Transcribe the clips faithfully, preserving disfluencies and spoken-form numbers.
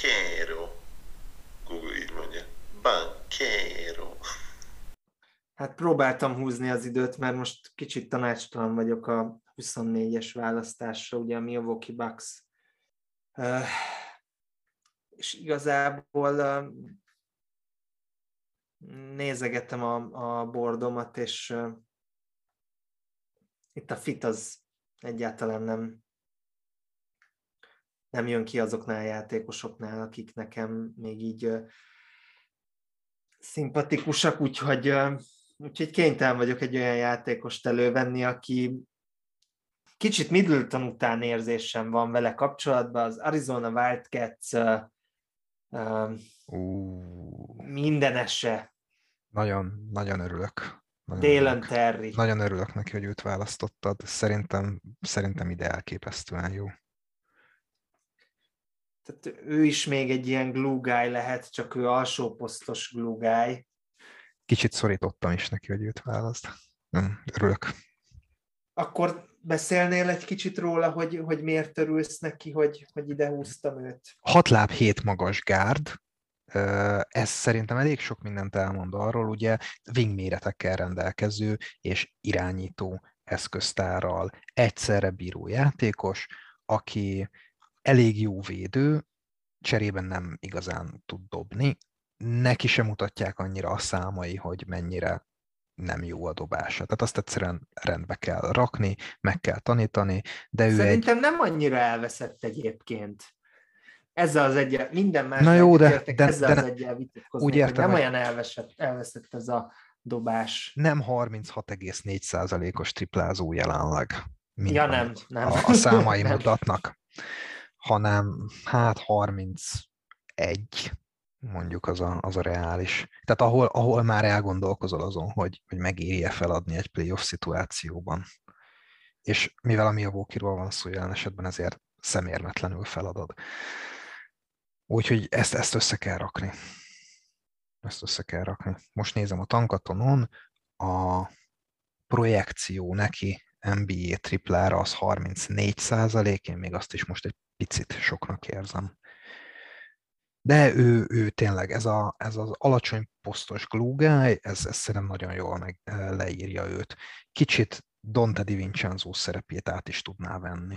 Banchero. Google így mondja. Banchero. Hát próbáltam húzni az időt, mert most kicsit tanácstalan vagyok a huszonnégyes választásra, ugye a Mio Voki Bucks. Uh, és igazából uh, nézegetem a, a bordomat, és uh, itt a fit az egyáltalán nem, nem jön ki azoknál a játékosoknál, akik nekem még így uh, szimpatikusak, úgyhogy, uh, úgyhogy kénytelen vagyok egy olyan játékost elővenni, aki kicsit Middleton után érzésem van vele kapcsolatban, az Arizona Wildcats uh, uh, uh, mindenese. Nagyon, nagyon örülök. Jalen Terry. Nagyon örülök neki, hogy őt választottad. Szerintem, szerintem ide elképesztően jó. Tehát ő is még egy ilyen glue guy lehet, csak ő alsóposztos glue guy. Kicsit szorítottam is neki, hogy őt választ. Örülök. Akkor beszélnél egy kicsit róla, hogy, hogy miért örülsz neki, hogy, hogy ide húztam őt? Hat láb, hét magas gárd. Ez szerintem elég sok mindent elmond arról, ugye wing méretekkel rendelkező és irányító eszköztárral egyszerre bíró játékos, aki elég jó védő, cserében nem igazán tud dobni. Neki sem mutatják annyira a számai, hogy mennyire nem jó a dobása. Tehát azt egyszerűen rendbe kell rakni, meg kell tanítani, de ő Szerintem egy... nem annyira elveszett egyébként. Ezzel az egyel, minden más Na jó, de, értek, de, ezzel de, az egyel vitatkoznék, értem, hogy nem olyan elveszett, elveszett ez a dobás. Nem harminchat egész négy százalékos triplázó jelenleg. Ja nem, nem. A, a számai nem mutatnak, hanem hát harmincegy mondjuk az a, az a reális. Tehát ahol, ahol már elgondolkozol azon, hogy, hogy megéri-e feladni egy playoff szituációban. És mivel a Mio Vokiról van szó jelen esetben, ezért szemérmetlenül feladod. Úgyhogy ezt, ezt össze kell rakni. Ezt össze kell rakni. Most nézem a tankatonon, a projekció neki en bé á triplára az harmincnégy százalék, én még azt is most egy picit soknak érzem. De ő, ő tényleg, ez, a, ez az alacsony posztos glúgáj, ez, ez szerintem nagyon jól meg, leírja őt. Kicsit Donte DiVincenzo szerepét át is tudná venni.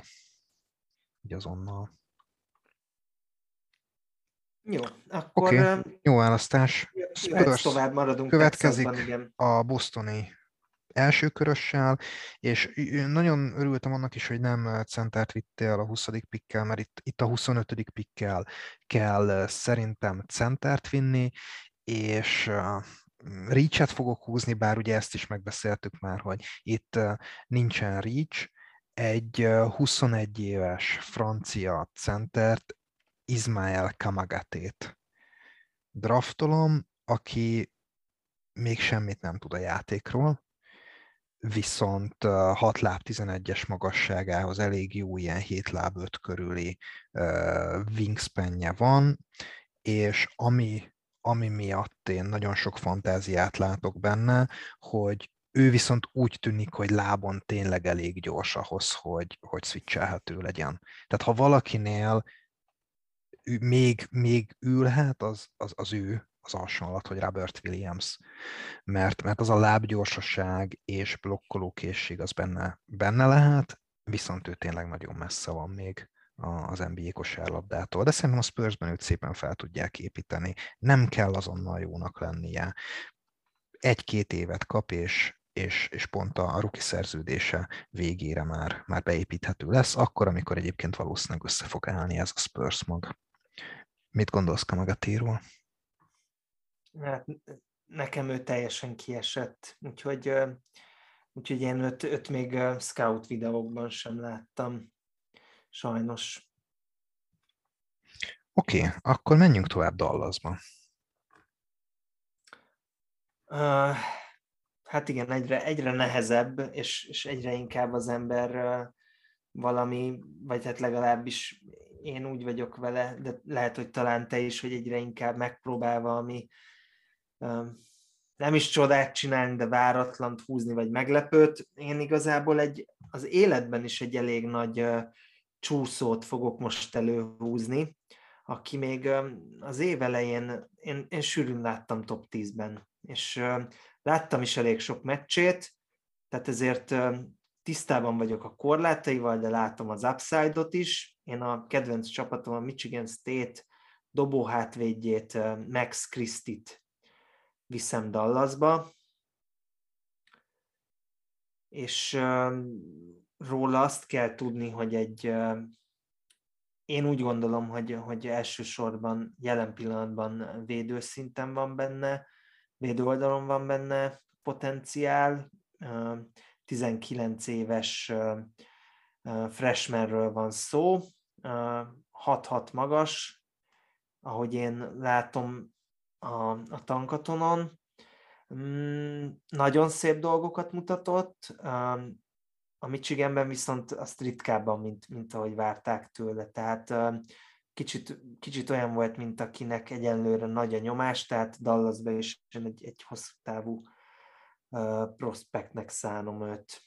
Így azonnal. Jó, akkor... Oké, okay, jó választás. Spurs tovább maradunk. Következik Texasban, a bostoni első körössel, és nagyon örültem annak is, hogy nem centert vittél a huszadik pikkel, mert itt, itt a huszonötödik pikkel kell szerintem centert vinni, és reach-et fogok húzni, bár ugye ezt is megbeszéltük már, hogy itt nincsen reach, egy huszonegy éves francia centert, Ismaël Kamagatét draftolom, aki még semmit nem tud a játékról, viszont hat láb tizenegyes magasságához elég jó, ilyen hét láb öt körüli wingspanje van, és ami, ami miatt én nagyon sok fantáziát látok benne, hogy ő viszont úgy tűnik, hogy lábon tényleg elég gyors ahhoz, hogy, hogy switchelhető legyen. Tehát ha valakinél még, még ülhet, az, az, az ő az hasonlat, hogy Robert Williams, mert, mert az a lábgyorsaság és blokkolókészség az benne, benne lehet, viszont ő tényleg nagyon messze van még az en bé á kosárlabdától, de szerintem a Spursben őt szépen fel tudják építeni. Nem kell azonnal jónak lennie. Egy-két évet kap, és, és, és pont a rookie szerződése végére már, már beépíthető lesz, akkor, amikor egyébként valószínűleg össze fog állni ez a Spurs mag. Mit gondolsz Kamagatéról? Hát nekem ő teljesen kiesett, úgyhogy, úgyhogy én őt, őt még scout videókban sem láttam, sajnos. Oké, okay, akkor menjünk tovább Dallasba. Uh, hát igen, egyre, egyre nehezebb, és, és egyre inkább az ember uh, valami, vagy hát legalábbis én úgy vagyok vele, de lehet, hogy talán te is, hogy egyre inkább megpróbál valami uh, nem is csodát csinálni, de váratlant húzni, vagy meglepőt. Én igazából egy, az életben is egy elég nagy uh, csúszót fogok most előhúzni, aki még az év elején, én, én sűrűn láttam top tízben, és láttam is elég sok meccsét, tehát ezért tisztában vagyok a korlátaival, de látom az upside-ot is. Én a kedvenc csapatom a Michigan State dobóhátvédjét, Max Christie-t viszem Dallasba, és róla azt kell tudni, hogy egy... Én úgy gondolom, hogy, hogy elsősorban jelen pillanatban védőszinten van benne, védőoldalon van benne potenciál, tizenkilenc éves freshmanről van szó, hat-hat magas, ahogy én látom a, a tankatonon. Nagyon szép dolgokat mutatott, a Michiganben viszont azt ritkábban, mint, mint ahogy várták tőle. Tehát kicsit, kicsit olyan volt, mint akinek egyenlőre nagy a nyomás, tehát Dallasban is egy, egy hosszú távú prospektnek szánom őt.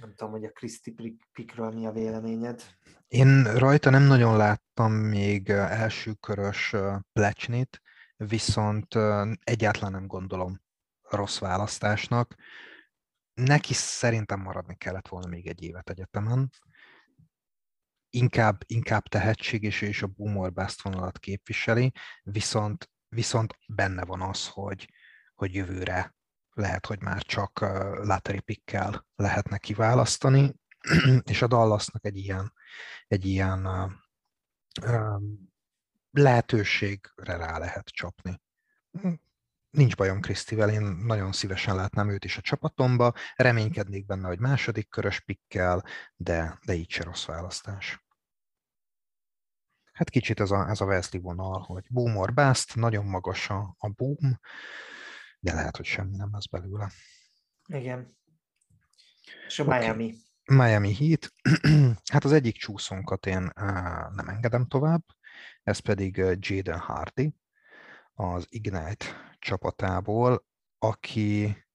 Nem tudom, hogy a Christie pickről mi a véleményed. Én rajta nem nagyon láttam még elsőkörös plecsnit, viszont egyáltalán nem gondolom rossz választásnak. Neki szerintem maradni kellett volna még egy évet egyetemen. Inkább, inkább tehetség és, és a boomer bust vonalat képviseli, viszont, viszont benne van az, hogy, hogy jövőre lehet, hogy már csak lottery pickkel lehetne kiválasztani, és a Dallasnak egy ilyen, egy ilyen lehetőségre rá lehet csapni. Nincs bajom Christie-vel, én nagyon szívesen látnám őt is a csapatomba, reménykednék benne, hogy második körös pikkel, de, de így se rossz választás. Hát kicsit ez a, ez a Wesley vonal, hogy boom or bust, nagyon magas a, a boom, de lehet, hogy semmi nem lesz belőle. Igen. És a okay. Miami. Miami Heat. Hát az egyik csúszónkat én nem engedem tovább, ez pedig Jaden Hardy, az Ignite csapatából, aki,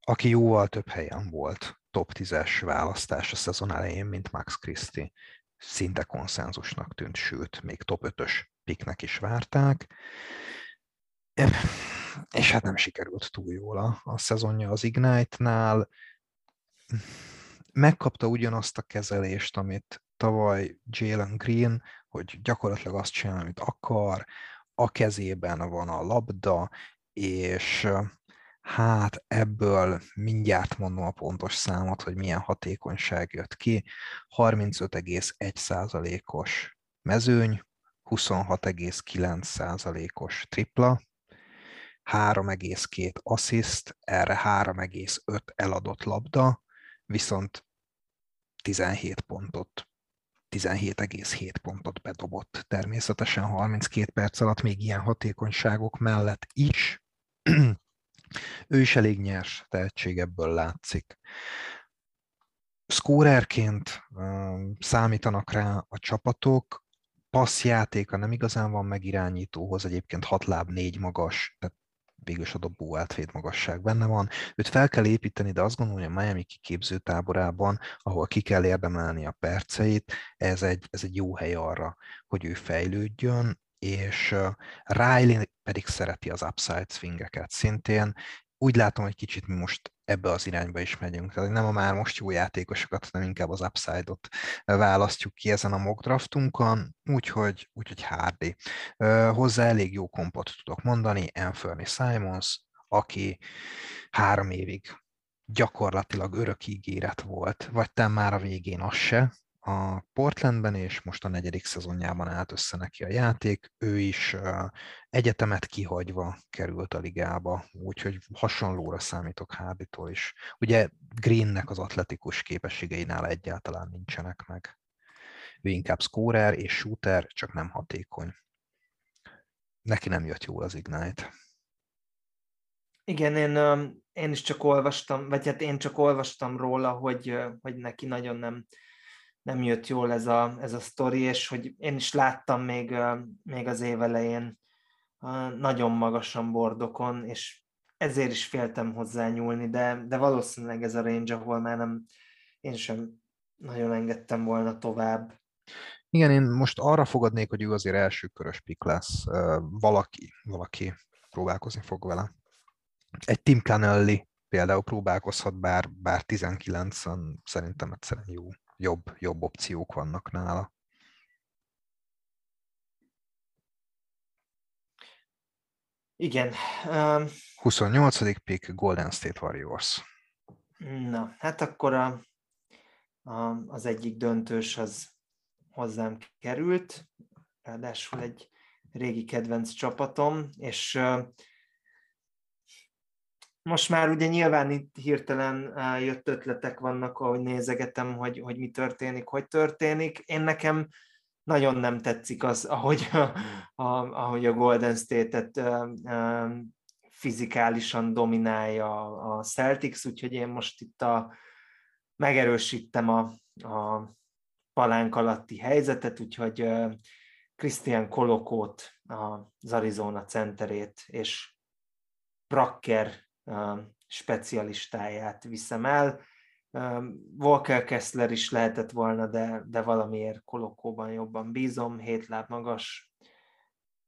aki jóval több helyen volt top tízes választás a szezon elején, mint Max Christie. Szinte konszenzusnak tűnt, sőt, még top ötös picknek is várták. És hát nem sikerült túl jól a, a szezonja az Ignite-nál. Megkapta ugyanazt a kezelést, amit tavaly Jalen Green, hogy gyakorlatilag azt csinál, amit akar, a kezében van a labda, és hát ebből mindjárt mondom a pontos számot, hogy milyen hatékonyság jött ki. harmincöt egész egy százalékos mezőny, huszonhat egész kilenc százalékos tripla, három egész két assziszt, erre három egész öt eladott labda, viszont tizenhét pontot. tizenhét egész hét pontot bedobott. Természetesen harminckét perc alatt még ilyen hatékonyságok mellett is. Ő is elég nyers tehetség, ebből látszik. Szkórerként um, számítanak rá a csapatok, passzjátéka nem igazán van megirányítóhoz, egyébként hat láb négy magas, tehát végülis a dobó átvéd magasság benne van. Őt fel kell építeni, de azt gondolom, hogy a Miami kiképzőtáborában, ahol ki kell érdemelni a perceit, ez egy, ez egy jó hely arra, hogy ő fejlődjön, és Riley pedig szereti az upside swingeket szintén. Úgy látom, hogy kicsit mi most ebbe az irányba is megyünk. Tehát nem a már most jó játékosokat, hanem inkább az upside-ot választjuk ki ezen a mock draftunkon, úgyhogy, úgyhogy Hardy. Hozzá elég jó kompot tudok mondani, Anfernee Simons, aki három évig gyakorlatilag örök ígéret volt, vagy te már a végén az se, a Portlandben, és most a negyedik szezonjában állt össze neki a játék. Ő is egyetemet kihagyva került a ligába, úgyhogy hasonlóra számítok Hardytól is. Ugye Greennek az atletikus képességei nála egyáltalán nincsenek meg. Ő inkább scorer és shooter, csak nem hatékony. Neki nem jött jól az Ignite. Igen, én, én is csak olvastam, vagy hát én csak olvastam róla, hogy, hogy neki nagyon nem nem jött jól ez a, ez a sztori, és hogy én is láttam még, még az év elején nagyon magasan bordokon, és ezért is féltem hozzá nyúlni, de, de valószínűleg ez a range, ahol már nem, én sem nagyon engedtem volna tovább. Igen, én most arra fogadnék, hogy ő azért első körös pick lesz. Valaki, valaki próbálkozni fog vele. Egy Tim Connelly például próbálkozhat, bár, bár tizenkilencen szerintem egyszerűen jó, jobb, jobb opciók vannak nála. Igen. Um, huszonnyolcadik pick Golden State Warriors. Na, hát akkor a, a, az egyik döntős az hozzám került, ráadásul egy régi kedvenc csapatom, és uh, most már ugye nyilván itt hirtelen uh, jött ötletek vannak, ahogy nézegetem, hogy, hogy mi történik, hogy történik. Én nekem nagyon nem tetszik az, ahogy a, a, ahogy a Golden State-et uh, uh, fizikálisan dominálja a Celtics, úgyhogy én most itt a, megerősítem a, a palánk alatti helyzetet, úgyhogy uh, Christian Kolokót, az Arizona centerét és Prakker uh, specialistáját viszem el. Uh, Volker Kessler is lehetett volna, de, de valamiért Kolokóban jobban bízom, hét láb magas,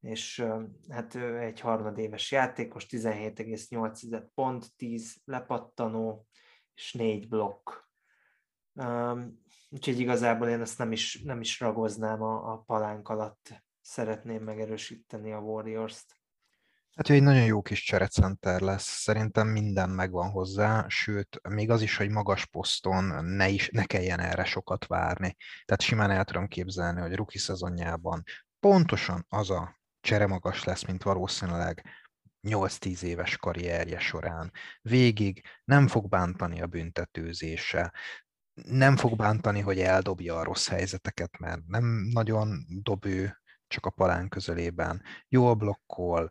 és uh, hát ő egy harmadéves játékos, tizenhét egész nyolc pont, tíz lepattanó, és négy blokk. Um, úgyhogy igazából én ezt nem is, nem is ragoznám a, a palánk alatt, szeretném megerősíteni a Warriors-t. Hát ő egy nagyon jó kis cserecenter lesz, szerintem minden megvan hozzá, sőt, még az is, hogy magas poszton ne, is, ne kelljen erre sokat várni. Tehát simán el tudom képzelni, hogy rookie szezonjában pontosan az a cseremagas lesz, mint valószínűleg nyolc-tíz éves karrierje során. Végig nem fog bántani a büntetőzése, nem fog bántani, hogy eldobja a rossz helyzeteket, mert nem nagyon dobő, csak a palán közelében. Jól blokkol,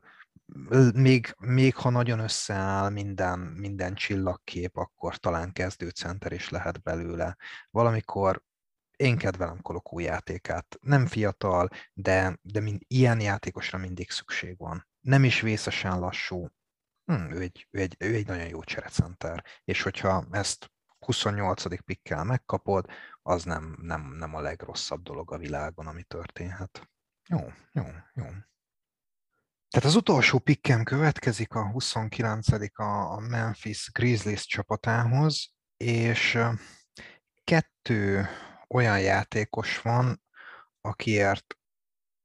még, még ha nagyon összeáll minden, minden csillagkép, akkor talán kezdőcenter is lehet belőle. Valamikor én kedvelem Kolokó játékát. Nem fiatal, de, de mind, ilyen játékosra mindig szükség van. Nem is vészesen lassú. Hm, ő, egy, ő, egy, ő egy nagyon jó cserecenter. És hogyha ezt huszonnyolcadik pikkel megkapod, az nem, nem, nem a legrosszabb dolog a világon, ami történhet. Jó, jó, jó. Tehát az utolsó pikkem következik, a huszonkilencedik a Memphis Grizzlies csapatához, és kettő olyan játékos van, akiért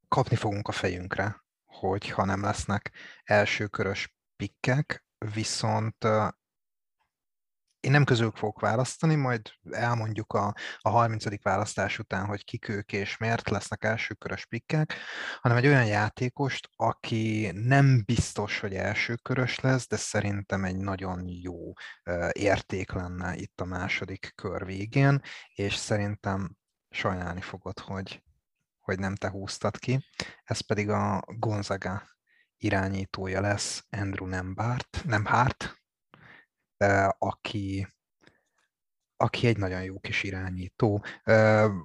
kapni fogunk a fejünkre, hogyha nem lesznek elsőkörös pikkek, viszont én nem közülük fogok választani, majd elmondjuk a, a harmincadik választás után, hogy kik ők és miért lesznek elsőkörös pikkek, hanem egy olyan játékost, aki nem biztos, hogy elsőkörös lesz, de szerintem egy nagyon jó érték lenne itt a második kör végén, és szerintem sajnálni fogod, hogy, hogy nem te húztad ki. Ez pedig a Gonzaga irányítója lesz, Andrew Nembhard, Nembhard, Aki, aki egy nagyon jó kis irányító.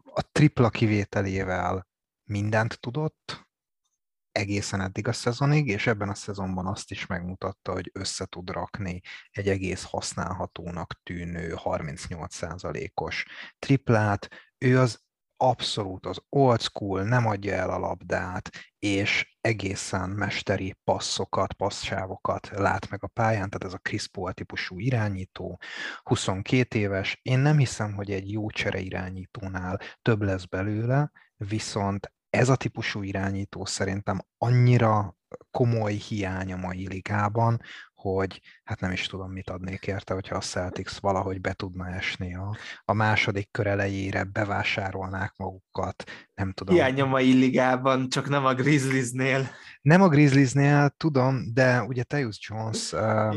A tripla kivételével mindent tudott egészen eddig a szezonig, és ebben a szezonban azt is megmutatta, hogy össze tud rakni egy egész használhatónak tűnő harminchét százalékos triplát. Ő az abszolút az old school, nem adja el a labdát, és egészen mesteri passzokat, passzsávokat lát meg a pályán, tehát ez a Chris Paul típusú irányító, huszonkettő éves. Én nem hiszem, hogy egy jó csere irányítónál több lesz belőle, viszont ez a típusú irányító szerintem annyira komoly hiány a mai ligában, hogy hát nem is tudom, mit adnék érte, hogyha a Celtics valahogy be tudna esni a, a második kör elejére, bevásárolnák magukat, nem tudom. Hiány a mai ligában, csak nem a Grizzliesnél. Nem a Grizzliesnél, tudom, de ugye Tyus Jones uh,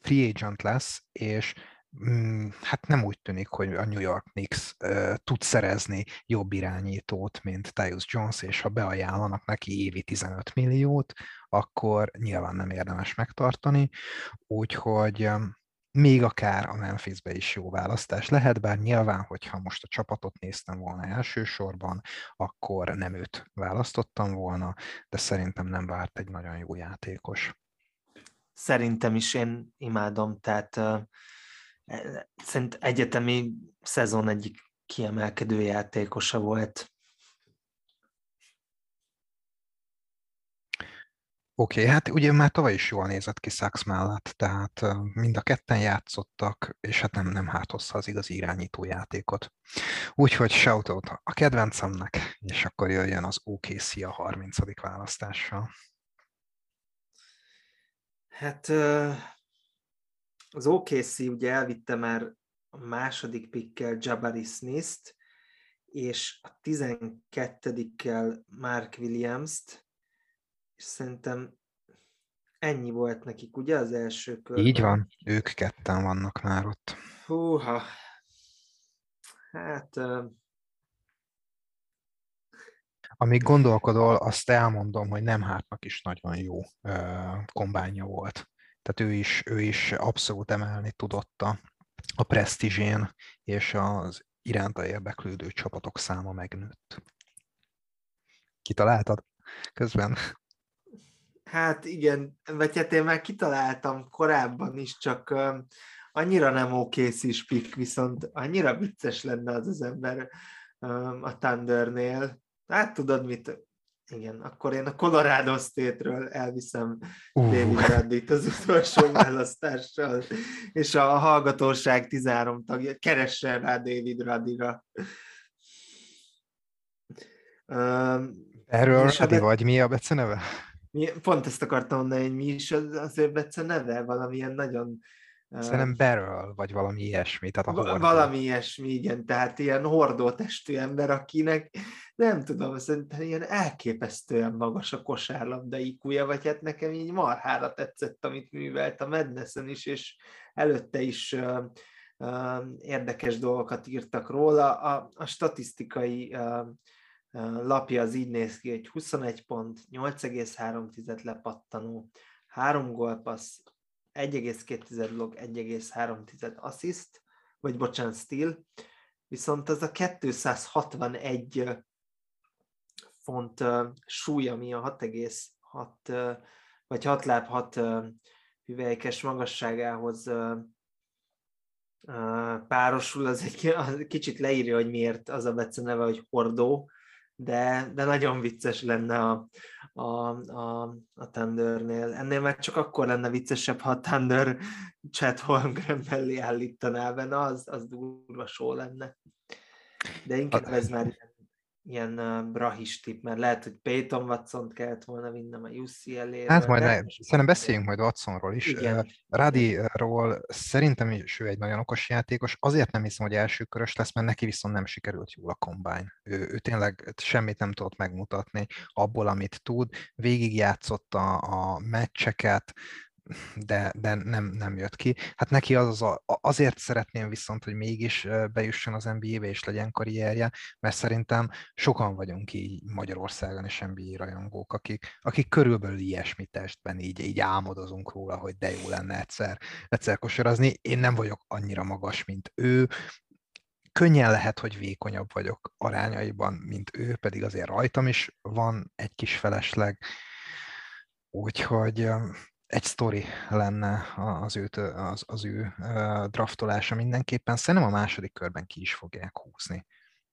free agent lesz, és um, hát nem úgy tűnik, hogy a New York Knicks uh, tud szerezni jobb irányítót, mint Tyus Jones, és ha beajánlanak neki évi tizenöt milliót, akkor nyilván nem érdemes megtartani, úgyhogy még akár a Memphisbe is jó választás lehet, bár nyilván, hogyha most a csapatot néztem volna elsősorban, akkor nem őt választottam volna, de szerintem nem várt egy nagyon jó játékos. Szerintem is, én imádom, tehát uh, szerint egyetemi szezon egyik kiemelkedő játékosa volt. Oké, okay, hát ugye már tavaly is jól nézett ki Sachs mellett, tehát mind a ketten játszottak, és hát nem, nem hátozta az igazi irányító játékot. Úgyhogy shoutout a kedvencemnek, és akkor jöjjön az o ká cé a harmincadik választással. Hát az o ká cé ugye elvitte már a második pikkel Jabari Smith-t, és a tizenkettedikkel Mark Williams-t, és szerintem ennyi volt nekik, ugye, az első körben? Így van, ők ketten vannak már ott. Húha, hát... Uh... Amíg gondolkodol, azt elmondom, hogy nem hátnak is nagyon jó uh, kombánya volt. Tehát ő is, ő is abszolút emelni tudott a, a presztízsén, és az iránta érdeklődő csapatok száma megnőtt. Kitaláltad közben? Hát igen, vagy hát én már kitaláltam korábban is, csak um, annyira nem o ká cés pick, viszont annyira vicces lenne az az ember um, a Thundernél. Hát tudod mit? Igen, akkor én a Colorado State-ről elviszem uh. David Roddyt az utolsó választással, és a hallgatóság tizenhárom tagja, keressen rá David Roddyra. Um, Erről Roddy be... vagy mi a beceneve? Pont ezt akartam mondani, hogy mi is az, az ő beceneve, valamilyen nagyon... Szerintem barrel, vagy valami ilyesmi, tehát a hordó. Valami ilyesmi, igen, tehát ilyen hordótestű ember, akinek nem tudom, szerintem ilyen elképesztően magas a kosárlabda í kúja, vagy hát nekem így marhára tetszett, amit művelt a Madnessen is, és előtte is uh, uh, érdekes dolgokat írtak róla. A, a statisztikai uh, lapja az így néz ki, hogy huszonegy pont, nyolc egész három lepattanó, három gólpassz, egy egész kettő blokk, egy egész három assziszt, vagy bocsánat, steal, viszont az a kétszázhatvanegy font uh, súly, ami a hat egész hat uh, vagy hat láb hat uh, hüvelykes magasságához uh, uh, párosul, az egy az kicsit leírja, hogy miért az a beceneve, hogy hordó, de, de nagyon vicces lenne a, a, a, a Thundernél. Ennél már csak akkor lenne viccesebb, ha a Thunder Chad Holmgren mellé állítaná benne, az, az durva só lenne. De inkább a... ez már ilyen, ilyen uh, brahis tipp, mert lehet, hogy Peyton Watson-t kellett volna vinnem a u cé el á-ra. Hát majd ne, szerintem beszéljünk majd Watsonról is. Igen. Radiról szerintem is ő egy nagyon okos játékos, azért nem hiszem, hogy első körös lesz, mert neki viszont nem sikerült jól a combine. Ő, ő tényleg semmit nem tudott megmutatni abból, amit tud. Végigjátszott a, a meccseket, de, de nem, nem jött ki. Hát neki az, az a, azért szeretném viszont, hogy mégis bejusson az en bé á-be és legyen karrierje, mert szerintem sokan vagyunk így Magyarországon és en bé á rajongók, akik, akik körülbelül ilyesmi testben így, így álmodozunk róla, hogy de jó lenne egyszer, egyszer kosarazni. Én nem vagyok annyira magas, mint ő. Könnyen lehet, hogy vékonyabb vagyok arányaiban, mint ő, pedig azért rajtam is van egy kis felesleg. Úgyhogy... egy sztori lenne az, őt, az, az ő draftolása mindenképpen. Szerintem a második körben ki is fogják húzni.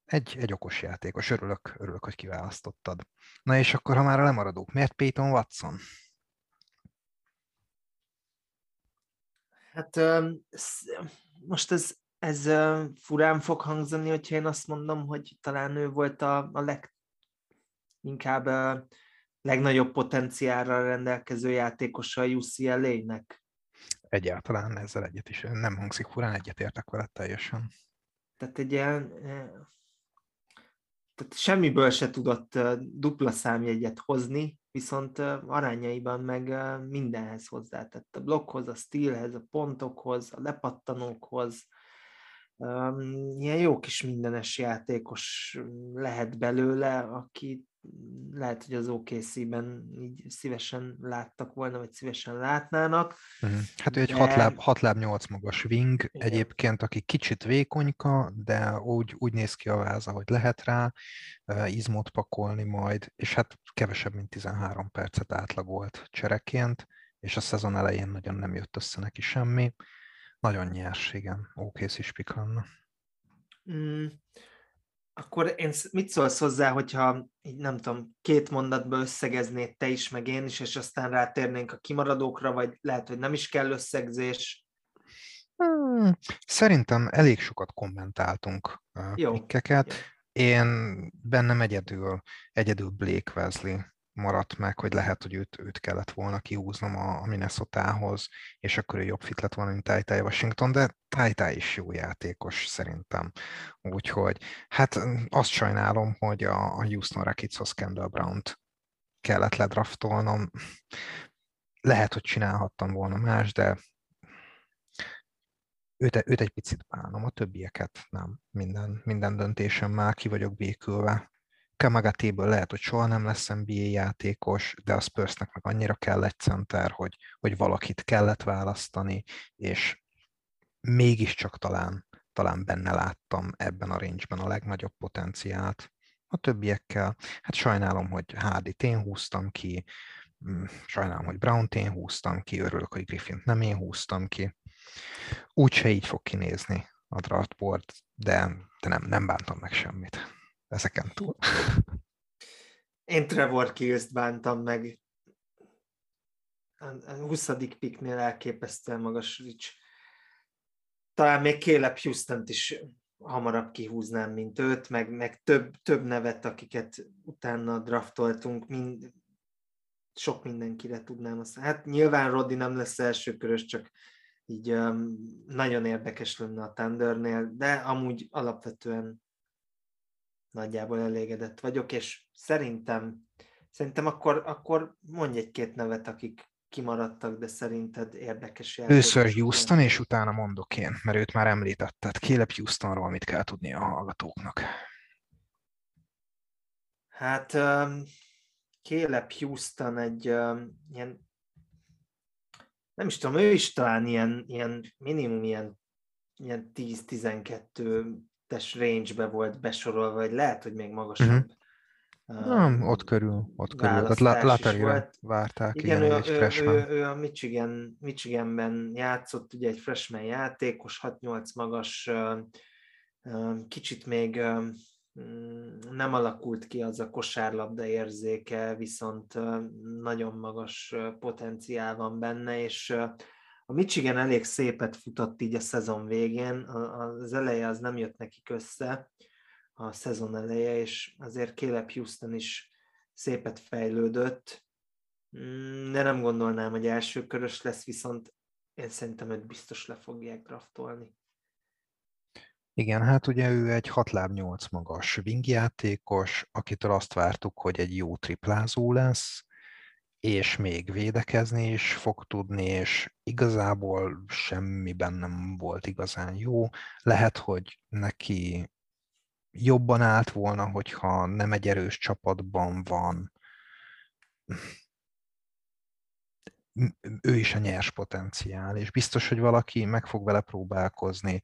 Egy, egy okos játékos. Örülök, örülök, hogy kiválasztottad. Na és akkor, ha már a lemaradók, miért Peyton Watson? Hát most ez, ez furán fog hangzani, hogyha én azt mondom, hogy talán ő volt a, a leg, inkább legnagyobb potenciálra rendelkező játékosa a u cé el á-nek. Egyáltalán ezzel egyet is nem hangzik furán, egyetértek vele teljesen. Tehát egy ilyen... Tehát semmiből se tudott dupla számjegyet hozni, viszont arányaiban meg mindenhez hozzátett. A blokkhoz, a steelhez, a pontokhoz, a lepattanókhoz. Ilyen jó kis mindenes játékos lehet belőle, aki lehet, hogy az o ká cében így szívesen láttak volna, vagy szívesen látnának. Hát ő egy hat láb nyolc magas wing, igen. Egyébként, aki kicsit vékonyka, de úgy, úgy néz ki a váza, hogy lehet rá izmot pakolni majd, és hát kevesebb, mint tizenhárom percet átlagolt csereként, és a szezon elején nagyon nem jött össze neki semmi. Nagyon nyers, igen, o ká cés pick lenne. Mm. Akkor én mit szólsz hozzá, hogyha így nem tudom, két mondatba összegeznéd te is, meg én is, és aztán rátérnénk a kimaradókra, vagy lehet, hogy nem is kell összegzés? Hmm. Szerintem elég sokat kommentáltunk a pikkeket. Én bennem egyedül, egyedül Blake Wesley maradt meg, hogy lehet, hogy őt, őt kellett volna kihúznom a, a Minnesotához, és akkor ő jobb fit lett volna, mint Ty-Ty Washington, de Ty-Ty is jó játékos szerintem. Úgyhogy hát azt sajnálom, hogy a, a Houston Rocketshoz Kendall Brownt kellett ledraftolnom. Lehet, hogy csinálhattam volna más, de Őt, őt egy picit bánom, a többieket nem. Minden, minden döntésemmel ki vagyok békülve. Kamagaté-ből lehet, hogy soha nem lesz en bé á játékos, de a Spursnek meg annyira kell egy center, hogy, hogy valakit kellett választani, és mégiscsak talán, talán benne láttam ebben a range-ben a legnagyobb potenciált. A többiekkel, hát sajnálom, hogy Hardy-t én húztam ki, sajnálom, hogy Brown-t én húztam ki, örülök, hogy Griffin-t nem én húztam ki. Úgyse így fog kinézni a draftboard, de, de nem, nem bántam meg semmit ezeken túl. Én Trevor Kills-t bántam meg. A huszadik picknél elképesztően magas Rich. Talán még Caleb Houstant is hamarabb kihúznám, mint őt, meg, meg több, több nevet, akiket utána draftoltunk, mind, sok mindenkire tudnám azt. Hát nyilván Roddy nem lesz elsőkörös, csak így um, nagyon érdekes lenne a Thundernél, de amúgy alapvetően nagyjából elégedett vagyok, és szerintem, szerintem akkor, akkor mondj egy-két nevet, akik kimaradtak, de szerinted érdekes játékos. Először Houstan, és utána mondok én, mert őt már említetted. Caleb Houstonról mit kell tudni a hallgatóknak? Hát um, Caleb Houstan egy um, ilyen nem is tudom, ő is talán ilyen, ilyen minimum ilyen, ilyen tíz-tizenkettes range-be volt besorolva, vagy lehet, hogy még magasabb. Uh-huh. Nem, ott körül, ott körül. Laterire várták. Igen, igen ő, egy freshman. Ő, ő, ő a Michigan, Michiganben játszott, ugye egy freshman játékos, hat-nyolc magas, kicsit még nem alakult ki az a kosárlabda érzéke, viszont nagyon magas potenciál van benne, és a Michigan elég szépet futott így a szezon végén, az eleje az nem jött nekik össze, a szezon eleje, és azért Caleb Houstan is szépet fejlődött, de nem gondolnám, hogy elsőkörös lesz, viszont én szerintem őt biztos le fogják draftolni. Igen, hát ugye ő egy hat láb nyolc magas wingjátékos, akitől azt vártuk, hogy egy jó triplázó lesz, és még védekezni is fog tudni, és igazából semmiben nem volt igazán jó. Lehet, hogy neki jobban állt volna, hogyha nem egy erős csapatban van. Ő is a nyers potenciál, és biztos, hogy valaki meg fog vele próbálkozni.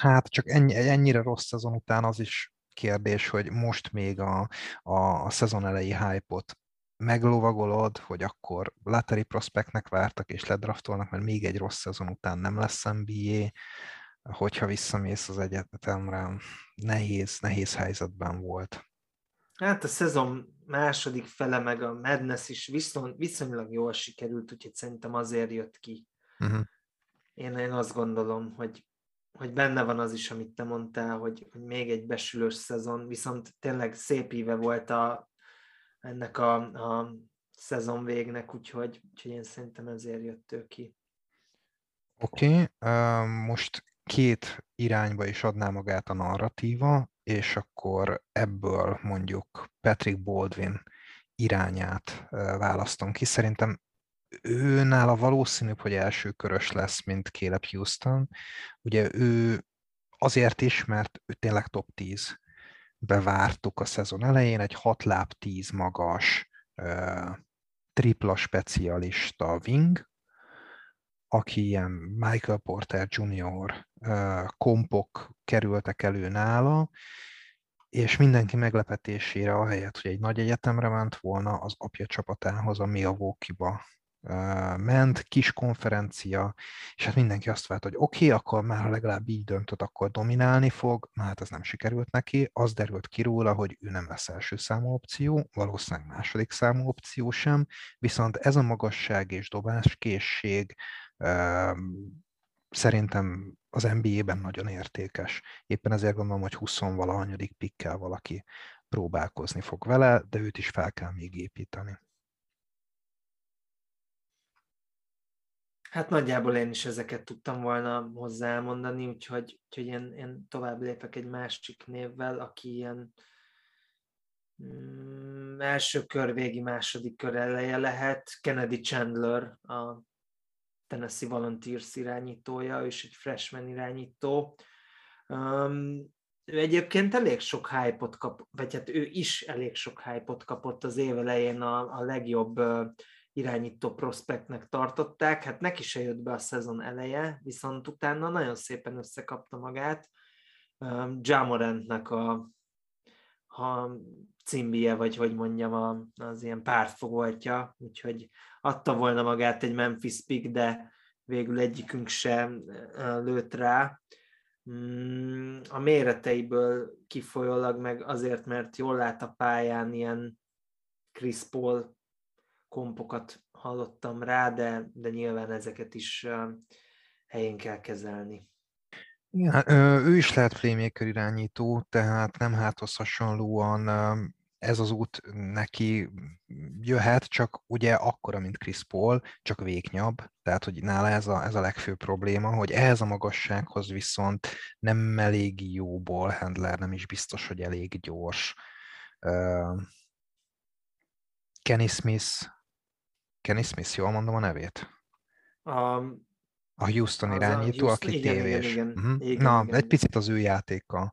Hát csak ennyi, ennyire rossz szezon után az is kérdés, hogy most még a, a, a szezon elejé hype-ot meglovagolod, hogy akkor lottery prospectnek vártak és ledraftolnak, mert még egy rossz szezon után nem lesz en bé á, hogyha visszamész az egyetemre. Nehéz, nehéz helyzetben volt. Hát a szezon második fele meg a Madness is viszony, viszonylag jól sikerült, úgyhogy szerintem azért jött ki. Uh-huh. Én, én azt gondolom, hogy hogy benne van az is, amit te mondtál, hogy, hogy még egy besülős szezon, viszont tényleg szép íve volt a, ennek a, a szezon végnek, úgyhogy, úgyhogy én szerintem ezért jött ő ki. Oké, okay. Most két irányba is adná magát a narratíva, és akkor ebből mondjuk Patrick Baldwin irányát választom ki. Szerintem ő nála valószínűbb, hogy első körös lesz, mint Caleb Houstan. Ugye ő azért is, mert ő tényleg top tíz bevártuk a szezon elején, egy hat láb tíz magas uh, tripla specialista wing, aki ilyen Michael Porter junior uh, kompok kerültek elő nála, és mindenki meglepetésére, ahelyett, hogy egy nagy egyetemre ment volna, az apja csapatához, a Mio Vokiba ment, kis konferencia, és hát mindenki azt várt, hogy oké, okay, akkor már legalább így döntött, akkor dominálni fog, na hát ez nem sikerült neki, az derült ki róla, hogy ő nem lesz első számú opció, valószínűleg második számú opció sem, viszont ez a magasság és dobáskészség szerintem az en bé á-ben nagyon értékes. Éppen ezért gondolom, hogy húsz-valahanyadik pikkel valaki próbálkozni fog vele, de őt is fel kell még építeni. Hát nagyjából én is ezeket tudtam volna hozzá elmondani, úgyhogy, úgyhogy én, én tovább lépek egy másik névvel, aki ilyen mm, első kör végi második kör eleje lehet. Kennedy Chandler, a Tennessee Volunteers irányítója, és egy freshman irányító. Um, ő egyébként elég sok hype-ot kapott, vagy hát ő is elég sok hype-ot kapott az év elején, a, a legjobb irányító prospektnek tartották, hát neki se jött be a szezon eleje, viszont utána nagyon szépen összekapta magát. Um, Ja Morantnak a, a címbie, vagy hogy mondjam, a, az ilyen pártfogoltja, úgyhogy adta volna magát egy Memphis pick, de végül egyikünk se lőtt rá. Um, a méreteiből kifolyólag, meg azért, mert jól lát a pályán, ilyen Chris Paul kompokat hallottam rá, de, de nyilván ezeket is helyén kell kezelni. Ja, ő is lehet playmaker irányító, tehát nem háthoz hasonlóan ez az út neki jöhet, csak ugye akkora, mint Chris Paul, csak vékonyabb, tehát hogy nála ez a, ez a legfőbb probléma, hogy ehhez a magassághoz viszont nem elég jó ballhandler, nem is biztos, hogy elég gyors. Kenny Smith, Kenny Smith, jól mondom a nevét? Um, a Houston irányító, a Houston, aki igen, tévés. Igen, igen, uh-huh. igen, Na, igen. Egy picit az ő játéka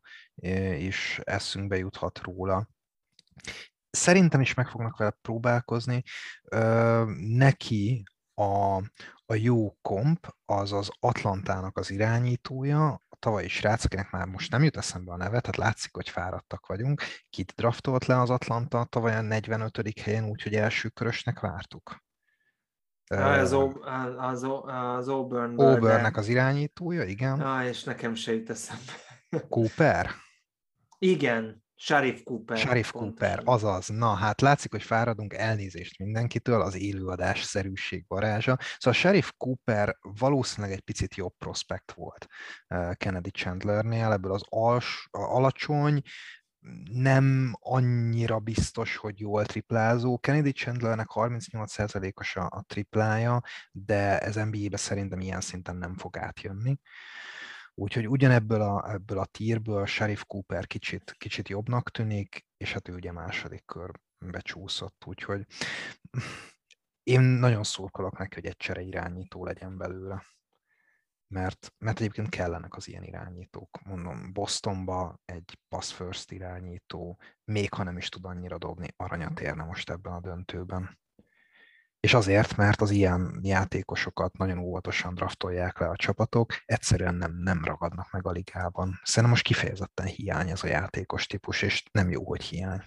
is eszünkbe juthat róla. Szerintem is meg fognak vele próbálkozni. Neki a, a jó komp, az az Atlantának az irányítója, tavalyi srác, akinek már most nem jut eszembe a neve, tehát látszik, hogy fáradtak vagyunk. Kit draftolt le az Atlanta tavaly a negyvenötödik helyen, úgyhogy első körösnek vártuk. Az, o- az, o- az Auburn-ből. Auburnnek az irányítója, igen. Ah, és nekem se jut eszembe. Cooper? Igen, Sharife Cooper. Sharife Cooper, azaz. Na, hát látszik, hogy fáradunk, elnézést mindenkitől, az élőadás szerűség varázsa. Szóval Sharife Cooper valószínűleg egy picit jobb prospekt volt Kennedy Chandlernél, ebből az als, alacsony, nem annyira biztos, hogy jól triplázó. Kennedy Chandlernek harmincnyolc százalékos a triplája, de ez en bé á-ben szerintem ilyen szinten nem fog átjönni. Úgyhogy ugyanebből a, ebből a tírből Sharife Cooper kicsit, kicsit jobbnak tűnik, és hát ő ugye második körbe csúszott, úgyhogy én nagyon szurkolok neki, hogy egy csere irányító legyen belőle. Mert, mert egyébként kellenek az ilyen irányítók. Mondom, Bostonba egy pass first irányító, még ha nem is tud annyira dobni, aranyat érne most ebben a döntőben. És azért, mert az ilyen játékosokat nagyon óvatosan draftolják le a csapatok, egyszerűen nem, nem ragadnak meg a ligában. Szerintem most kifejezetten hiány ez a játékos típus, és nem jó, hogy hiány.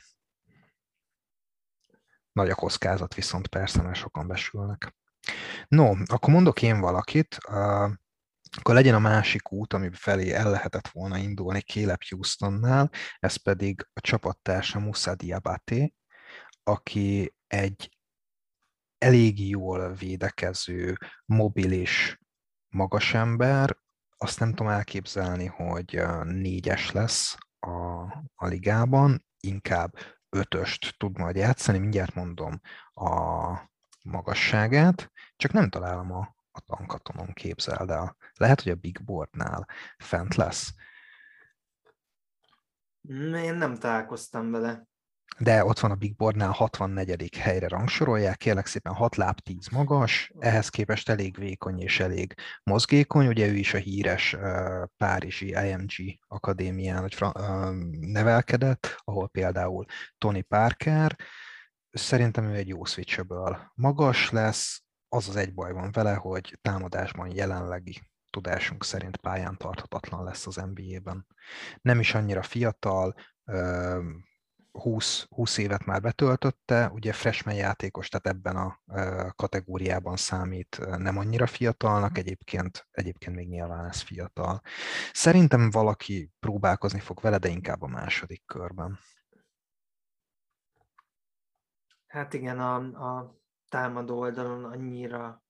Nagy a kockázat viszont persze, mert sokan besülnek. No, akkor mondok én valakit, akkor legyen a másik út, ami felé el lehetett volna indulni Caleb Houstannál, ez pedig a csapattársa Musa Diabate, aki egy elég jól védekező, mobilis magasember. Azt nem tudom elképzelni, hogy négyes lesz a, a ligában, inkább ötöst tud majd játszani, mindjárt mondom a magasságát, csak nem találom a, a tankatonon, képzeld el. Lehet, hogy a Big Boardnál fent lesz. Én nem találkoztam vele. De ott van a Big Boardnál, hatvannegyedik helyre rangsorolják, kérlek szépen hat láb tíz magas, ehhez képest elég vékony és elég mozgékony, ugye ő is a híres uh, párizsi i em gé akadémián hogy, uh, nevelkedett, ahol például Tony Parker, szerintem ő egy jó switchable, magas lesz, az az egy baj van vele, hogy támadásban jelenlegi tudásunk szerint pályán tarthatatlan lesz az en bé á-ben. Nem is annyira fiatal, uh, húsz, húsz évet már betöltötte, ugye freshman játékos, tehát ebben a kategóriában számít nem annyira fiatalnak, egyébként, egyébként még nyilván ez fiatal. Szerintem valaki próbálkozni fog vele, de inkább a második körben. Hát igen, a, a támadó oldalon annyira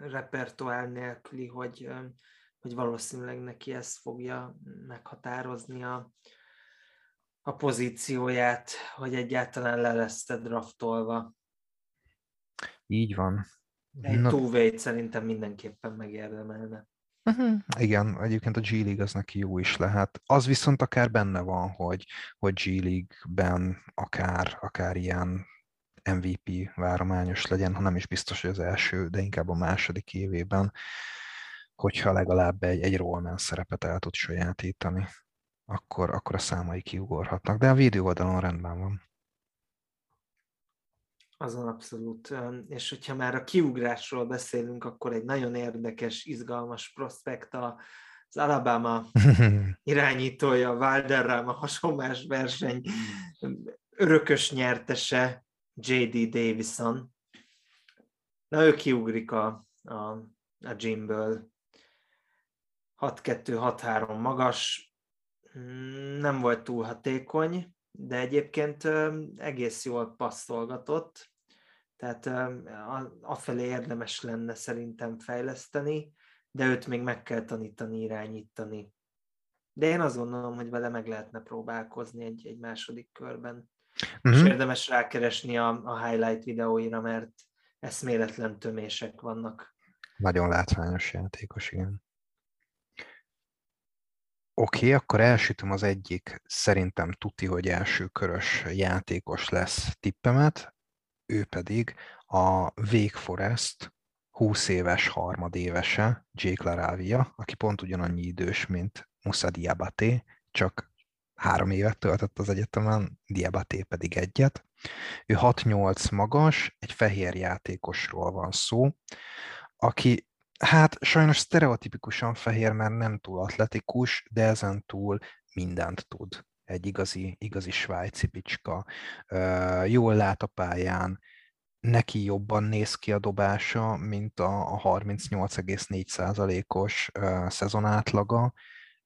repertoár nélküli, hogy, hogy valószínűleg neki ez fogja meghatározni a, a pozícióját, hogy egyáltalán le lesz draftolva. Így van. Egy two-way szerintem mindenképpen megérdemelne. Uh-huh. Igen, egyébként a G-League az neki jó is lehet. Az viszont akár benne van, hogy, hogy G-League-ben akár, akár ilyen em vé pé várományos legyen, ha nem is biztos, hogy az első, de inkább a második évében, hogyha legalább egy, egy rollman szerepet el tud sajátítani, akkor, akkor a számai kiugorhatnak. De a védő oldalon rendben van. Azon abszolút. És hogyha már a kiugrásról beszélünk, akkor egy nagyon érdekes, izgalmas prospekt az Alabama irányítója, Valderrama hasonlás verseny örökös nyertese, jé dé Davison. Na, ő kiugrik a, a, a gymből. hat-kettő, hat-három magas. Nem volt túl hatékony, de egyébként egész jól passzolgatott. Tehát afelé érdemes lenne szerintem fejleszteni, de őt még meg kell tanítani, irányítani. De én azt gondolom, hogy vele meg lehetne próbálkozni egy, egy második körben. Uh-huh. És érdemes rákeresni a, a highlight videóira, mert eszméletlen tömések vannak. Nagyon látványos játékos, igen. Oké, okay, akkor elsütöm az egyik, szerintem tuti, hogy első körös játékos lesz tippemet, ő pedig a Wake Forest húsz éves harmadévese, Jake LaRavia, aki pont ugyanannyi idős, mint Musa Diabate, csak három évet töltött az egyetemen, Diabaté pedig egyet. Ő hat-nyolc magas, egy fehér játékosról van szó, aki hát sajnos sztereotipikusan fehér, mert nem túl atletikus, de ezen túl mindent tud. Egy igazi, igazi svájci bicska. Jól lát a pályán, neki jobban néz ki a dobása, mint a harmincnyolc egész négy százalékos szezonátlaga,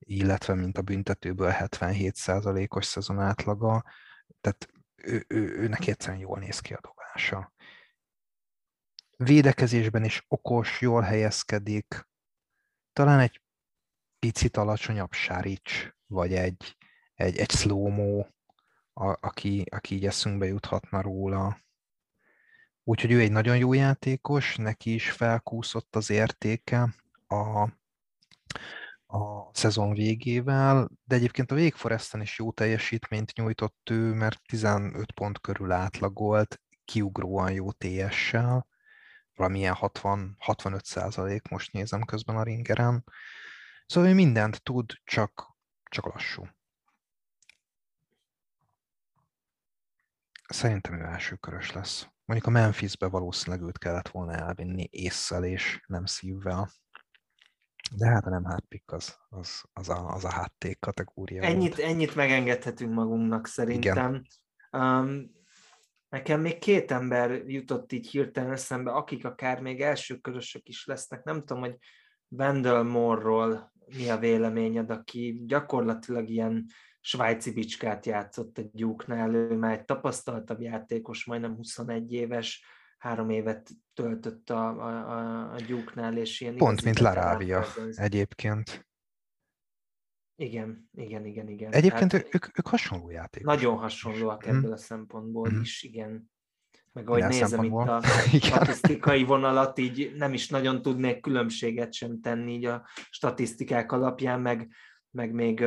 illetve mint a büntetőből hetvenhét százalékos szezonátlaga, tehát ő, ő, őnek egyszerűen jól néz ki a dobása. Védekezésben is okos, jól helyezkedik, talán egy picit alacsonyabb Saric, vagy egy, egy, egy slow-mo, a, aki, aki így eszünkbe juthatna róla. Úgyhogy ő egy nagyon jó játékos, neki is felkúszott az értéke a... a szezon végével, de egyébként a Wake Foresten is jó teljesítményt nyújtott ő, mert tizenöt pont körül átlagolt, kiugróan jó té es-sel, valamilyen hatvan-hatvanöt százalék, most nézem közben a ringeren. Szóval ő mindent tud, csak, csak lassú. Szerintem ő első körös lesz. Mondjuk a Memphisbe valószínűleg őt kellett volna elvinni ésszel és nem szívvel. De hát a nem hátpick az, az, az, a, az a hátték kategória. Ennyit, ennyit megengedhetünk magunknak szerintem. Um, nekem még két ember jutott így hirtelen eszembe, akik akár még első körösök is lesznek. Nem tudom, hogy Wendell Moore-ról mi a véleményed, aki gyakorlatilag ilyen svájci bicskát játszott egy Duke-nál. Ő már egy tapasztaltabb játékos, majdnem huszonegy éves, három évet töltött a, a, a Duke-nál, és ilyen... Pont, mint LaRavia egyébként. Igen, igen, igen, igen. Egyébként hát, ők, ők hasonló játékosok. Nagyon hasonlóak ebből hmm. a szempontból hmm. is, igen. Meg ahogy Minden nézem itt a statisztikai vonalat, így nem is nagyon tudnék különbséget sem tenni így a statisztikák alapján, meg, meg még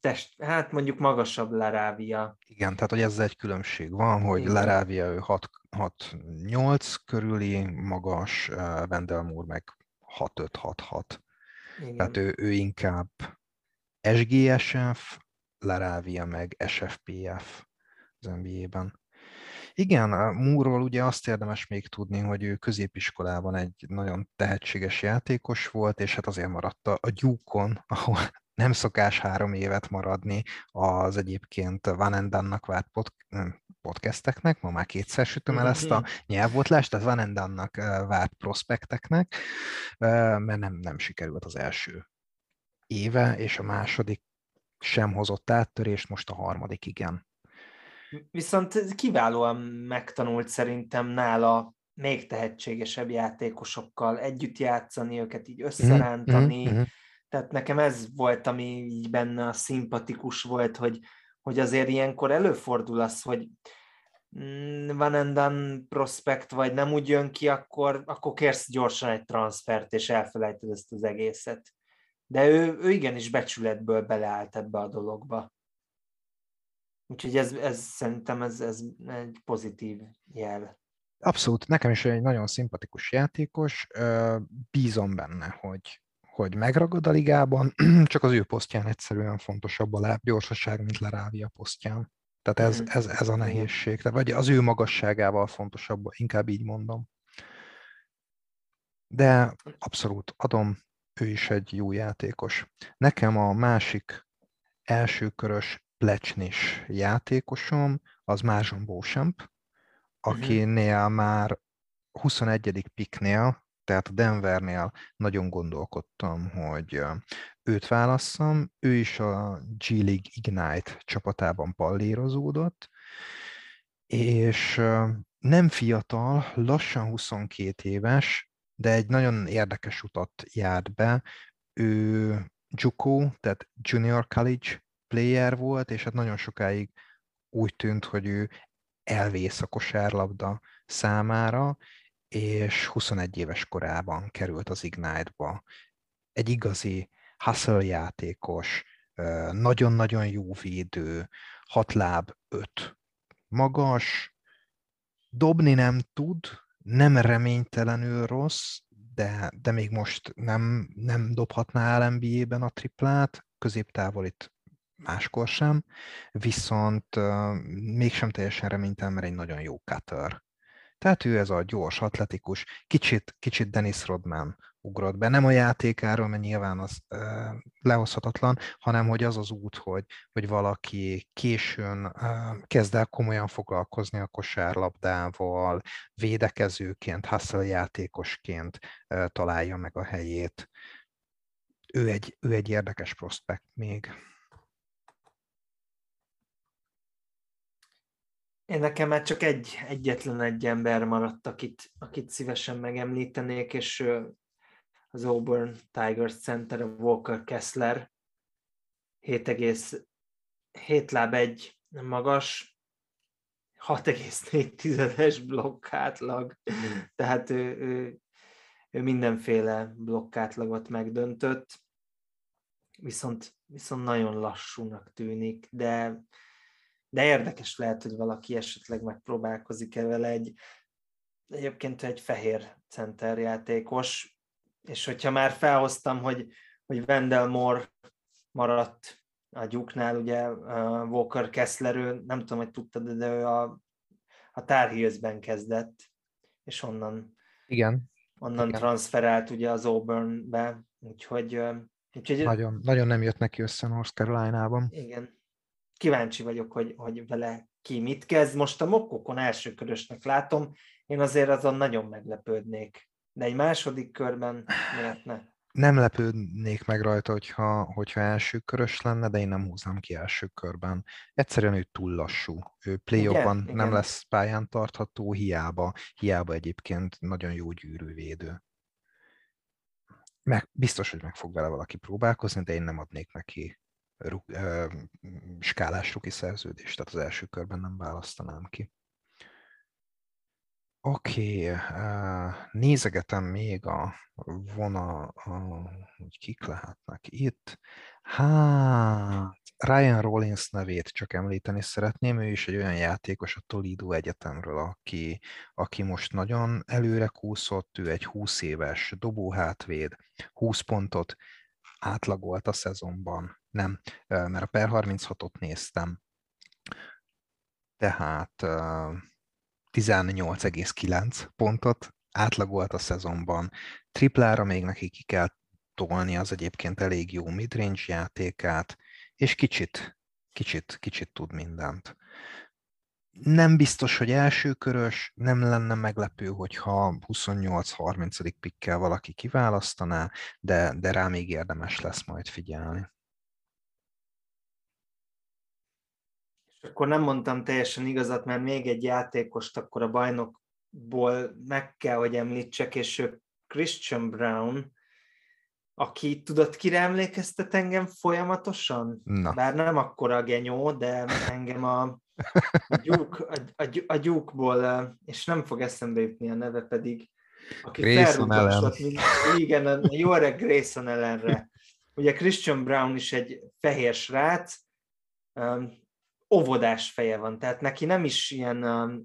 test, hát mondjuk magasabb LaRavia. Igen, tehát hogy ez egy különbség van, hogy igen. LaRavia ő hat hat-nyolc körüli, magas, uh, Wendell Moore meg hat-öt, hat-hat. Tehát ő, ő inkább es gé es ef, LaRavia meg es ef pé ef az en bé á-ben. Igen, a Moore-ról ugye azt érdemes még tudni, hogy ő középiskolában egy nagyon tehetséges játékos volt, és hát azért maradt a Duke-on, ahol nem szokás három évet maradni az egyébként One and Done-nak várt pod, podcasteknek, ma már kétszer sütöm el ezt a nyelvbotlást, tehát One and Done-nak várt prospekteknek, mert nem, nem sikerült az első éve, és a második sem hozott áttörést, most a harmadik igen. Viszont kiválóan megtanult szerintem nála még tehetségesebb játékosokkal együtt játszani, őket így összerántani. Mm-hmm. Tehát nekem ez volt, ami így benne a szimpatikus volt, hogy, hogy azért ilyenkor előfordul az, hogy one and done prospect, vagy nem úgy jön ki, akkor, akkor kérsz gyorsan egy transfert, és elfelejted ezt az egészet. De ő, ő igenis becsületből beleállt ebbe a dologba. Úgyhogy ez, ez szerintem ez, ez egy pozitív jel. Abszolút, nekem is egy nagyon szimpatikus játékos, bízom benne, hogy, hogy megragad a ligában, csak az ő posztján egyszerűen fontosabb a lábgyorsaság, mint Larávia posztján. Tehát ez, ez, ez a nehézség, tehát vagy az ő magasságával fontosabb, inkább így mondom. De abszolút adom, ő is egy jó játékos. Nekem a másik elsőkörös plecsnis játékosom az Marzson Beauchamp, akinél már huszonegyedik picknél, tehát a Denvernél nagyon gondolkodtam, hogy őt válasszam. Ő is a G League Ignite csapatában pallírozódott, és nem fiatal, lassan huszonkét éves, de egy nagyon érdekes utat járt be. Ő Juco, tehát Junior College player volt, és hát nagyon sokáig úgy tűnt, hogy ő elvész a kosárlabda számára, és huszonegy éves korában került az Ignite-ba. Egy igazi hustle játékos, nagyon-nagyon jó védő, hat láb, öt magas, dobni nem tud, nem reménytelenül rossz, de, de még most nem, nem dobhatná el en bé á-ben a triplát, középtávolit máskor sem, viszont uh, mégsem teljesen reménytelen, mert egy nagyon jó cutter. Tehát ő ez a gyors, atletikus, kicsit, kicsit Dennis Rodman ugrott be. Nem a játékáról, mert nyilván az uh, lehozhatatlan, hanem hogy az az út, hogy, hogy valaki későn uh, kezd el komolyan foglalkozni a kosárlabdával, védekezőként, hustle játékosként uh, találja meg a helyét. Ő egy, ő egy érdekes prospekt még. Én nekem már csak egy, egyetlen egy ember maradt, akit, akit szívesen megemlítenék, és az Auburn Tigers center, a Volker Kessler, hét egész hét láb egy magas, hat egész négy tizedes blokkátlag, mm. tehát ő, ő, ő mindenféle blokkátlagot megdöntött, viszont, viszont nagyon lassúnak tűnik, de... De érdekes lehet, hogy valaki esetleg megpróbálkozik-e vele egy, egyébként egy fehér centerjátékos, és hogyha már felhoztam, hogy, hogy Wendell Moore maradt a Duke-nál, ugye uh, Walker Kessler, ő, nem tudom, hogy tudtad, de ő a, a Tar Heels-ben kezdett, és onnan, Igen. onnan Igen. transferált ugye az Auburn-be, úgyhogy... Uh, úgyhogy nagyon, nagyon nem jött neki össze North Carolina-ban. Igen. Kíváncsi vagyok, hogy, hogy vele ki mit kezd. Most a mokkokon elsőkörösnek látom, én azért azon nagyon meglepődnék. De egy második körben miért ne? Nem lepődnék meg rajta, hogyha, hogyha elsőkörös lenne, de én nem húznám ki első körben. Egyszerűen ő túl lassú. Ő play-offban nem igen. lesz pályán tartható, hiába, hiába egyébként nagyon jó gyűrűvédő. Meg, biztos, hogy meg fog vele valaki próbálkozni, de én nem adnék neki Ruk, ö, skálás ruki szerződést, tehát az első körben nem választanám ki. Oké, okay, nézegetem még a vonal, hogy kik lehetnek itt. Hát, Ryan Rollins nevét csak említeni szeretném, ő is egy olyan játékos a Toledo Egyetemről, aki, aki most nagyon előre kúszott, ő egy húsz éves dobóhátvéd, húsz pontot átlagolt a szezonban. Nem, mert a per harminchatot néztem. Tehát tizennyolc egész kilenc pontot átlagolt a szezonban. Triplára még neki ki kell tolni az egyébként elég jó midrange játékát, és kicsit, kicsit, kicsit tud mindent. Nem biztos, hogy elsőkörös, nem lenne meglepő, hogyha huszonnyolc-harmincadik pikkel valaki kiválasztaná, de, de rá még érdemes lesz majd figyelni. És akkor nem mondtam teljesen igazat, mert még egy játékost akkor a bajnokból meg kell, hogy említsek, és ő Christian Braun, aki, tudod, kire emlékeztet engem folyamatosan? Na. Bár nem akkora a genyó, de engem a Duke, a, a, a Duke-ból, és nem fog eszembe jutni a neve pedig, aki felrúgósott, igen, jó öreg Grayson Allenre. Ugye Christian Braun is egy fehér srác, óvodás feje van, tehát neki nem is ilyen um,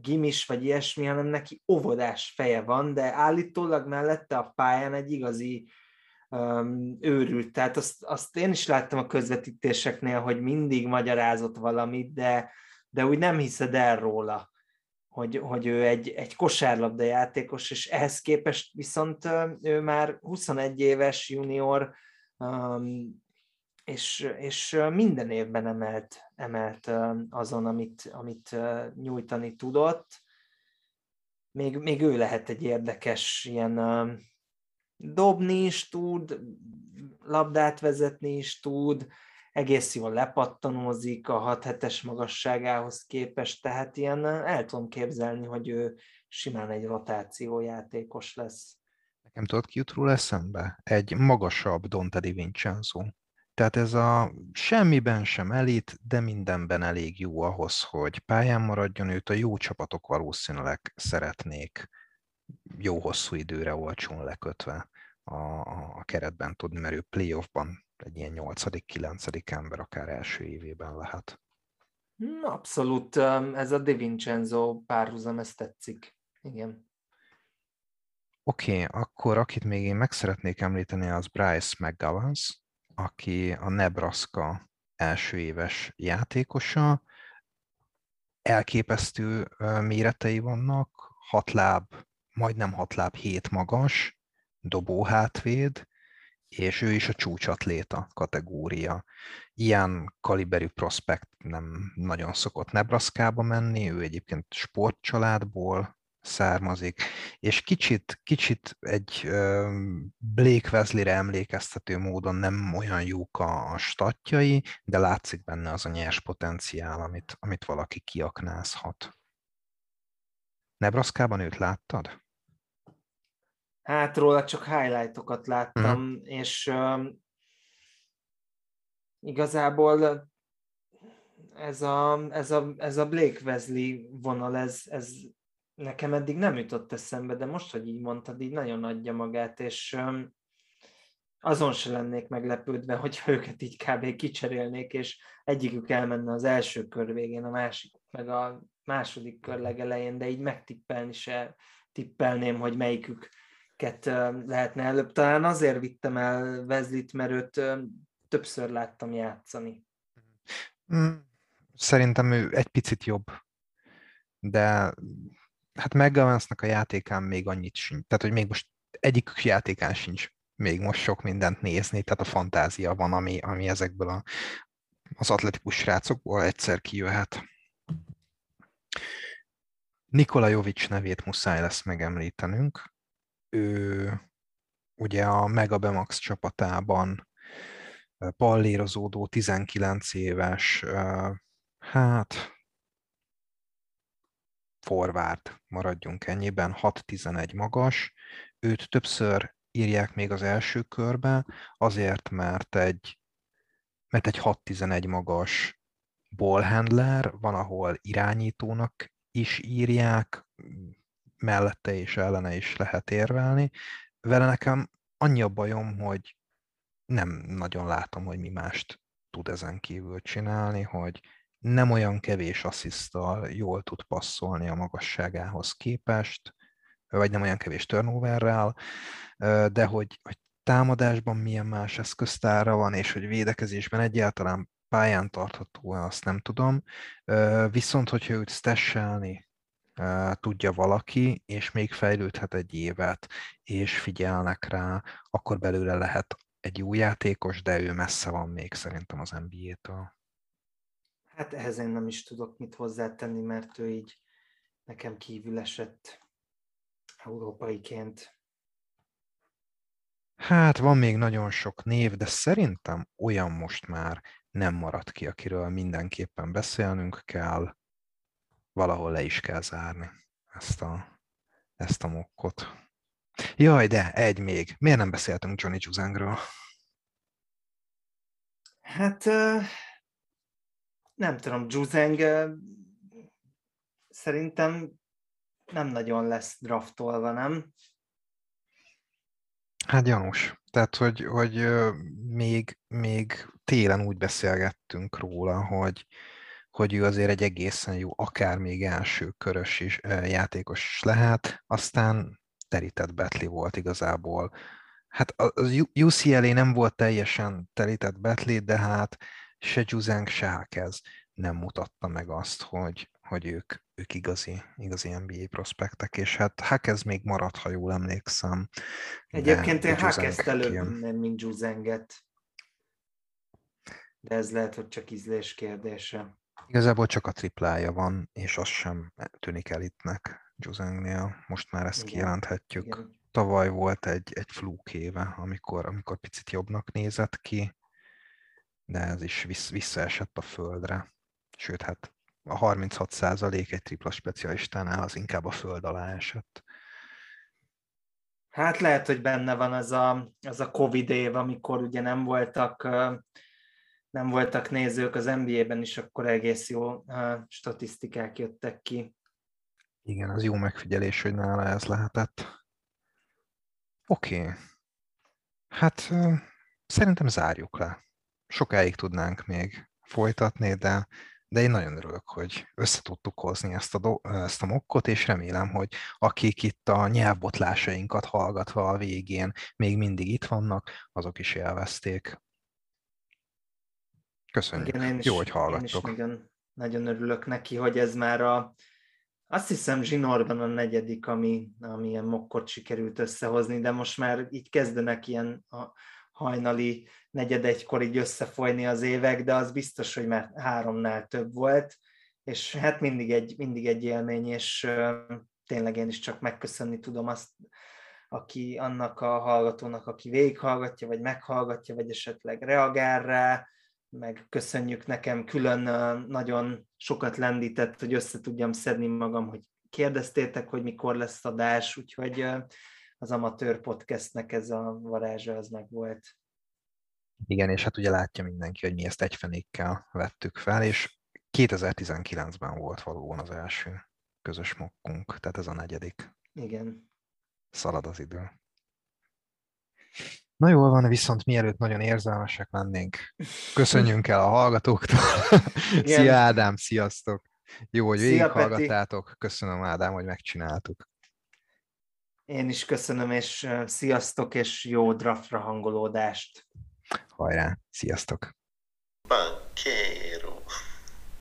gimis vagy ilyesmi, hanem neki óvodás feje van, de állítólag mellette a pályán egy igazi um, őrült. Tehát azt, azt én is láttam a közvetítéseknél, hogy mindig magyarázott valamit, de, de úgy nem hiszed el róla, hogy, hogy ő egy, egy kosárlabda játékos, és ehhez képest viszont ő már huszonegy éves junior, um, És, és minden évben emelt, emelt azon, amit, amit nyújtani tudott. Még, még ő lehet egy érdekes ilyen, dobni is tud, labdát vezetni is tud, egész jól lepattanózik a hat-hetes magasságához képest, tehát ilyen el tudom képzelni, hogy ő simán egy rotációjátékos lesz. Nekem tudod, ki jut róla eszembe? Egy magasabb Donte DiVincenzo. Tehát ez a semmiben sem elit, de mindenben elég jó ahhoz, hogy pályán maradjon, őt a jó csapatok valószínűleg szeretnék jó hosszú időre olcsón lekötve a, a keretben tudni, mert ő playoffban egy ilyen nyolcadik-kilencedik ember akár első évében lehet. Abszolút, ez a DiVincenzo párhuzam, ez tetszik. Igen. Oké, okay, akkor akit még én meg szeretnék említeni, az Bryce McGovans, aki a Nebraska elsőéves játékosa. Elképesztő méretei vannak, hat láb, majdnem hat láb, hét magas, dobóhátvéd, és ő is a csúcsatléta kategória. Ilyen kaliberű prospekt nem nagyon szokott Nebraska-ba menni, ő egyébként sportcsaládból származik, és kicsit, kicsit egy Blake Wesley-re emlékeztető módon nem olyan jók a, a statjai, de látszik benne az a nyers potenciál, amit, amit valaki kiaknázhat. Nebraska-ban őt láttad? Hát róla csak highlightokat láttam, hmm. és um, igazából ez a, ez a, ez a Blake Wesley vonal, ez, ez nekem eddig nem jutott eszembe, de most, hogy így mondtad, így nagyon adja magát, és azon se lennék meglepődve, hogyha őket így kb. Kicserélnék, és egyikük elmenne az első kör végén, a másik meg a második kör legelején, de így megtippelni se tippelném, hogy melyiküket lehetne előbb. Talán azért vittem el Wesley-t, mert őt többször láttam játszani. Szerintem ő egy picit jobb, de... Hát McGowansnak a játékán még annyit sincs. Tehát, hogy még most egyik játékán sincs még most sok mindent nézni, tehát a fantázia van, ami, ami ezekből a, az atletikus srácokból egyszer kijöhet. Nikola Jovic nevét muszáj lesz megemlítenünk. Ő ugye a Megabemax csapatában pallérozódó, tizenkilenc éves, hát... forward, maradjunk ennyiben, hat tizenegy magas. Őt többször írják még az első körbe, azért, mert egy, mert egy hat tizenegy magas ballhandler, van, ahol irányítónak is írják, mellette és ellene is lehet érvelni. Vele nekem annyi a bajom, hogy nem nagyon látom, hogy mi mást tud ezen kívül csinálni, hogy nem olyan kevés assziszttal jól tud passzolni a magasságához képest, vagy nem olyan kevés turnoverrel, de hogy, hogy támadásban milyen más eszköztára van, és hogy védekezésben egyáltalán pályán tartható, azt nem tudom. Viszont, hogyha őt stesselni uh, tudja valaki, és még fejlődhet egy évet, és figyelnek rá, akkor belőle lehet egy jó játékos, de ő messze van még szerintem az en bé á-től. Hát ehhez én nem is tudok mit hozzátenni, mert ő így nekem kívül esett európaiként. Hát van még nagyon sok név, de szerintem olyan most már nem marad ki, akiről mindenképpen beszélnünk kell, valahol le is kell zárni ezt a, ezt a mokkot. Jaj, de egy még. Miért nem beszéltünk Johnny Juzangról? Hát nem tudom, Juzang szerintem nem nagyon lesz draftolva, nem? Hát gyanús. Tehát, hogy, hogy még, még télen úgy beszélgettünk róla, hogy, hogy ő azért egy egészen jó, akár még első körös is, játékos lehet, aztán terített betli volt igazából. Hát az u cé el á nem volt teljesen terített betli, de hát se Juzang, se Hákez nem mutatta meg azt, hogy, hogy ők, ők igazi, igazi en bé á prospektek, és hát Hákez még maradt, ha jól emlékszem. Egyébként én Hákezt előbb nem, mint Juzanget. De ez lehet, hogy csak ízlés kérdése. Igazából csak a triplája van, és az sem tűnik elitnek Juzangnél. Most már ezt kijelenthetjük. Igen. Tavaly volt egy, egy flúkéve, amikor, amikor picit jobbnak nézett ki, de ez is vissz, visszaesett a földre. Sőt, hát a harminchat százalék egy tripla specialistánál az inkább a föld alá esett. Hát lehet, hogy benne van az a, az a Covid év, amikor ugye nem voltak, nem voltak nézők az en bé á-ben is, akkor egész jó statisztikák jöttek ki. Igen, az jó megfigyelés, hogy nála ez lehetett. Oké. Okay. Hát szerintem zárjuk le. Sokáig tudnánk még folytatni, de de én nagyon örülök, hogy össze tudtuk hozni ezt a, do- ezt a mokkot, és remélem, hogy akik itt a nyelvbotlásainkat hallgatva a végén még mindig itt vannak, azok is élvezték. Köszönjük. Igen, is, jó, hogy hallgattok. Én is nagyon, nagyon örülök neki, hogy ez már a, azt hiszem zsinórban a negyedik, ami, ami ilyen mokkot sikerült összehozni, de most már így kezdenek ilyen a, hajnali negyed egykor így összefolyni az évek, de az biztos, hogy már háromnál több volt, és hát mindig egy, mindig egy élmény, és tényleg én is csak megköszönni tudom azt, aki annak a hallgatónak, aki végighallgatja, vagy meghallgatja, vagy esetleg reagál rá, meg köszönjük nekem külön, nagyon sokat lendített, hogy össze tudjam szedni magam, hogy kérdeztétek, hogy mikor lesz adás, úgyhogy az amatőr podcastnek ez a varázsa, az meg volt. Igen, és hát ugye látja mindenki, hogy mi ezt egyfenékkel vettük fel, és kétezer-tizenkilencben volt valóban az első közös mokkunk, tehát ez a negyedik. Igen. Szalad az idő. Na jól van, viszont mielőtt nagyon érzelmesek lennénk, köszönjünk el a hallgatóktól. Szia Ádám, sziasztok! Jó, hogy végighallgattátok. Köszönöm Ádám, hogy megcsináltuk. Én is köszönöm, és sziasztok, és jó draftra hangolódást! Hajrá, sziasztok! Bankéro.